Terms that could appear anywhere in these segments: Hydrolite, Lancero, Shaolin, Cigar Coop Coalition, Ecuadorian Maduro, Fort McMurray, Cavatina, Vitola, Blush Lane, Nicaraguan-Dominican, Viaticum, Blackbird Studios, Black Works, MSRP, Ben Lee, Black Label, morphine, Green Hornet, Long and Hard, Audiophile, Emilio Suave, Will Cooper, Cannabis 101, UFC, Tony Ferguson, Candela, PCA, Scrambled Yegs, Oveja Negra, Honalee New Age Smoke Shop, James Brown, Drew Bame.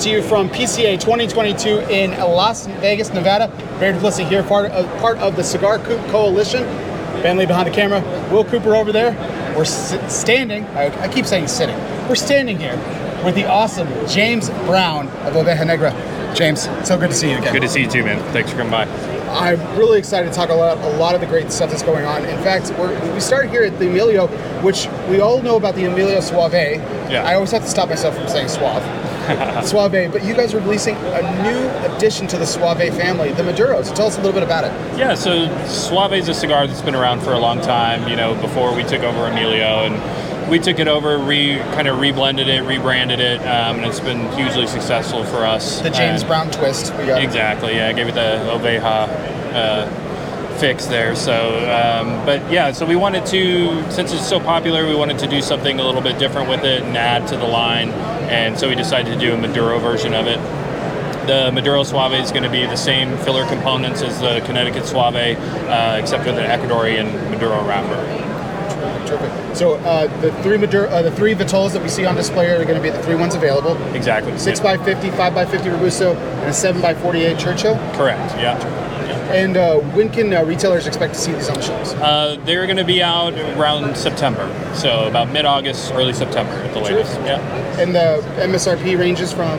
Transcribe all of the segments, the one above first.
to you from PCA 2022 in Las Vegas, Nevada. Very blessed here, part of the Cigar Coop Coalition. Ben Lee behind the camera, Will Cooper over there. We're standing, I keep saying sitting. We're standing here with the awesome James Brown of Oveja Negra. James, so good to see you again. Good to see you too, man. Thanks for coming by. I'm really excited to talk about a lot of the great stuff that's going on. In fact, we started here at the Emilio, which we all know about the Emilio Suave. Yeah. I always have to stop myself from saying Suave. Suave, but you guys are releasing a new addition to the Suave family, the Maduro. So tell us a little bit about it. Yeah, so Suave is a cigar that's been around for a long time, you know, before we took over Emilio. And we took it over, kind of reblended it, rebranded it, and it's been hugely successful for us. The James Brown twist. We got exactly, yeah. I gave it the Oveja fix there. So, but yeah, so we wanted to, since it's so popular, we wanted to do something a little bit different with it and add to the line. And so we decided to do a Maduro version of it. The Maduro Suave is going to be the same filler components as the Connecticut Suave, except with an Ecuadorian Maduro wrapper. Perfect. So the three Vitolas that we see on display are going to be the three ones available. Exactly. 6x50, 5x50 Robusto, and a 7x48 Churchill? Correct, yeah. And when can retailers expect to see these on the shelves? They're going to be out around September, so about mid-August, early September at the latest. Yeah. And the MSRP ranges from?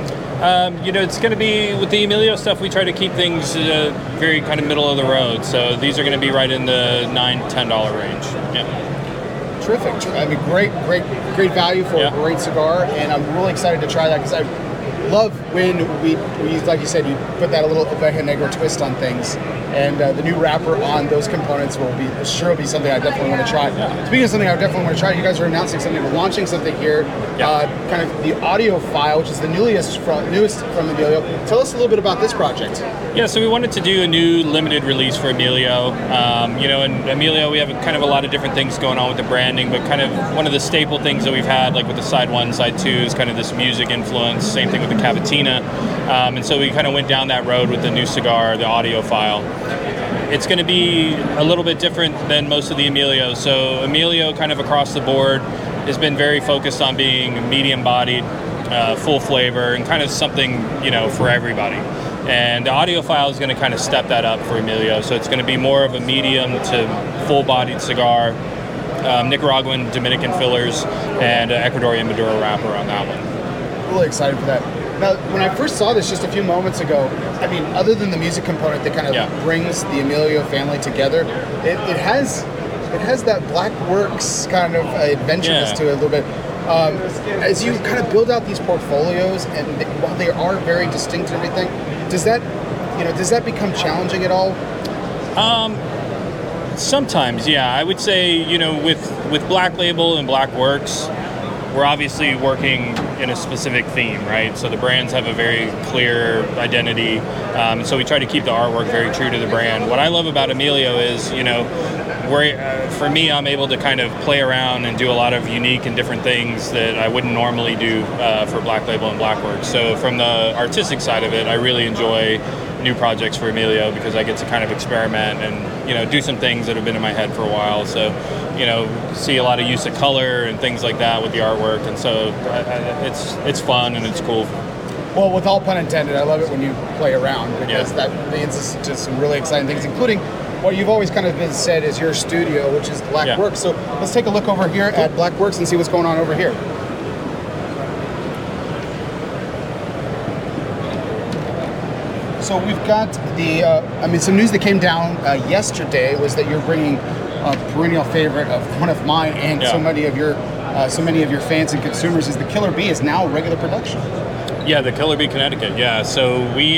You know, it's going to be, with the Emilio stuff, we try to keep things very kind of middle of the road, so these are going to be right in the $9, $10 range. Yeah. Terrific. I mean, great value for a great cigar, and I'm really excited to try that because I love when we like you said, you put that a little Oveja Negra twist on things, and the new wrapper on those components will surely be something I definitely want to try. Yeah. Speaking of something I definitely want to try, you guys are announcing something, we're launching something here, kind of the Audiophile, which is the newest from Emilio. Tell us a little bit about this project. Yeah, so we wanted to do a new limited release for Emilio. You know, in Emilio we have kind of a lot of different things going on with the branding, but kind of one of the staple things that we've had, like with the side one, side two, is kind of this music influence, same thing with the Cavatina. And so we kind of went down that road with the new cigar, the Audiophile. It's going to be a little bit different than most of the Emilio. So Emilio kind of across the board has been very focused on being medium bodied, full flavor, and kind of something, you know, for everybody. And the Audiophile is going to kind of step that up for Emilio. So it's going to be more of a medium to full-bodied cigar, Nicaraguan-Dominican fillers, and an Ecuadorian Maduro wrapper on that one. Really excited for that. Now, when I first saw this just a few moments ago, I mean, other than the music component that kind of brings the Emilio family together, it has that Black Works kind of adventureness to it a little bit. As you kind of build out these portfolios, and while they are very distinct and everything, does that become challenging at all? Sometimes, yeah. I would say, you know, with Black Label and Black Works, we're obviously working in a specific theme, right? So the brands have a very clear identity. So we try to keep the artwork very true to the brand. What I love about Emilio is, you know, for me, I'm able to kind of play around and do a lot of unique and different things that I wouldn't normally do for Black Label and Black Works. So from the artistic side of it, I really enjoy new projects for Emilio because I get to kind of experiment and, you know, do some things that have been in my head for a while. So, you know, see a lot of use of color and things like that with the artwork, and so it's fun and it's cool. Well, with all pun intended, I love it when you play around because that leads to some really exciting things, including what you've always kind of been said is your studio, which is Black Works. So let's take a look over here at Black Works and see what's going on over here. So we've got the, some news that came down yesterday was that you're bringing a perennial favorite of one of mine and so many of your fans and consumers is the Killer Bee is now regular production. Yeah, the Killer Bee Connecticut, yeah. So we,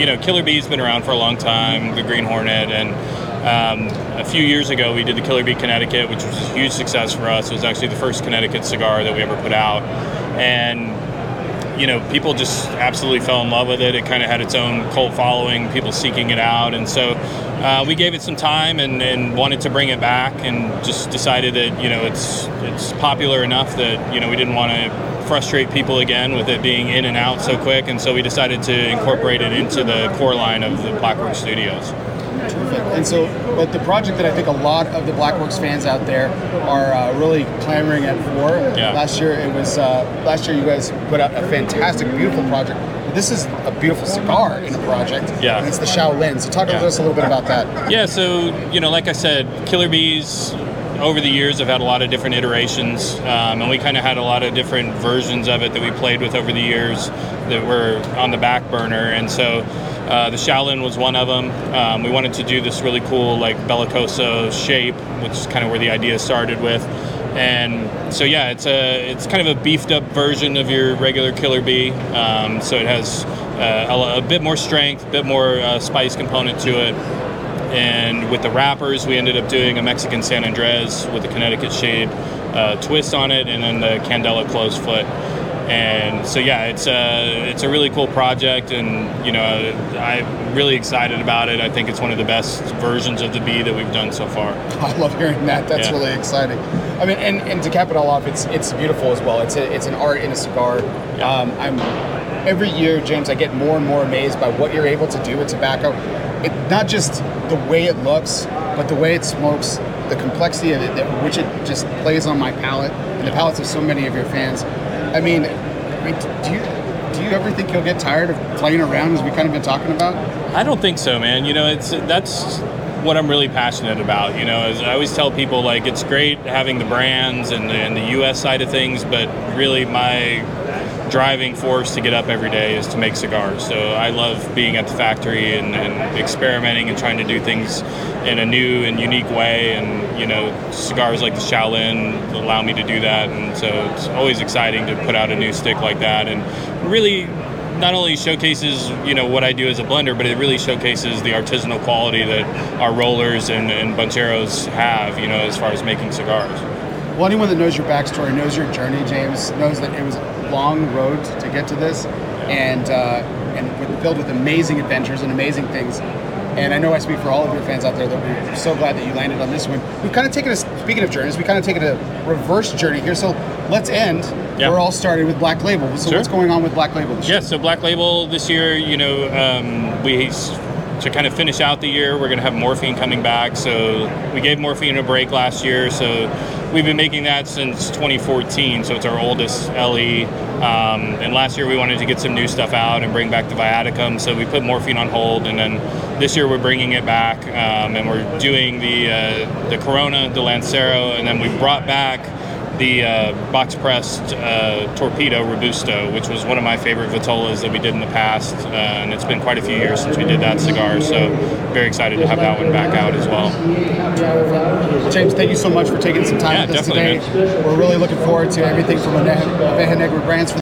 you know, Killer Bee's been around for a long time, the Green Hornet, and a few years ago we did the Killer Bee Connecticut, which was a huge success for us. It was actually the first Connecticut cigar that we ever put out. And you know, people just absolutely fell in love with it. It kind of had its own cult following, people seeking it out. And so we gave it some time and wanted to bring it back and just decided that, you know, it's popular enough that, you know, we didn't want to frustrate people again with it being in and out so quick. And so we decided to incorporate it into the core line of the Blackbird Studios. Terrific. And so, but the project that I think a lot of the Black Works fans out there are really clamoring at for. Yeah. Last year you guys put out a fantastic, beautiful project. This is a beautiful cigar in a project, yeah. And it's the Shaolin. So talk to us a little bit about that. Yeah, so, you know, like I said, Killer Bees, over the years, have had a lot of different iterations, and we kind of had a lot of different versions of it that we played with over the years that were on the back burner. And so the Shaolin was one of them. We wanted to do this really cool, like, bellicoso shape, which is kind of where the idea started with. And so, yeah, it's kind of a beefed up version of your regular Killer Bee. So it has a bit more strength, a bit more spice component to it. And with the wrappers, we ended up doing a Mexican San Andres with a Connecticut shade twist on it, and then the Candela closed foot. And so, yeah, it's a really cool project, and, you know, I'm really excited about it. I think it's one of the best versions of the bee that we've done so far. I love hearing that. That's really exciting. I mean, and to cap it all off, it's beautiful as well. It's an art in a cigar. Yeah. Every year, James, I get more and more amazed by what you're able to do with tobacco. It, not just the way it looks, but the way it smokes, the complexity of it, which it just plays on my palate and the palates of so many of your fans. I mean, do you ever think you'll get tired of playing around, as we kind of been talking about? I don't think so, man. You know, that's what I'm really passionate about. You know, is I always tell people, like, it's great having the brands and the U.S. side of things, but really my driving force to get up every day is to make cigars. So I love being at the factory and experimenting and trying to do things in a new and unique way. And, you know, cigars like the Shaolin allow me to do that. And so it's always exciting to put out a new stick like that. And really, not only showcases, you know, what I do as a blender, but it really showcases the artisanal quality that our rollers and bancheros have, you know, as far as making cigars. Well, anyone that knows your backstory, knows your journey, James, knows that it was a long road to get to this, and filled with amazing adventures and amazing things. And I know I speak for all of your fans out there that we're so glad that you landed on this one. We've kind of taken a, speaking of journeys, we've kind of taken a reverse journey here. So let's end. Yep. We're all started with Black Label. So What's going on with Black Label this year? Yeah, so Black Label this year, you know, to kind of finish out the year, we're going to have Morphine coming back. So we gave Morphine a break last year. So we've been making that since 2014. So it's our oldest LE. And last year we wanted to get some new stuff out and bring back the Viaticum. So we put Morphine on hold. And then this year we're bringing it back. And we're doing the Corona, the Lancero. And then we brought back the box-pressed Torpedo Robusto, which was one of my favorite Vitolas that we did in the past, and it's been quite a few years since we did that cigar, so very excited to have that one back out as well. James, thank you so much for taking some time with us today. Man. We're really looking forward to everything from Oveja Negra brands.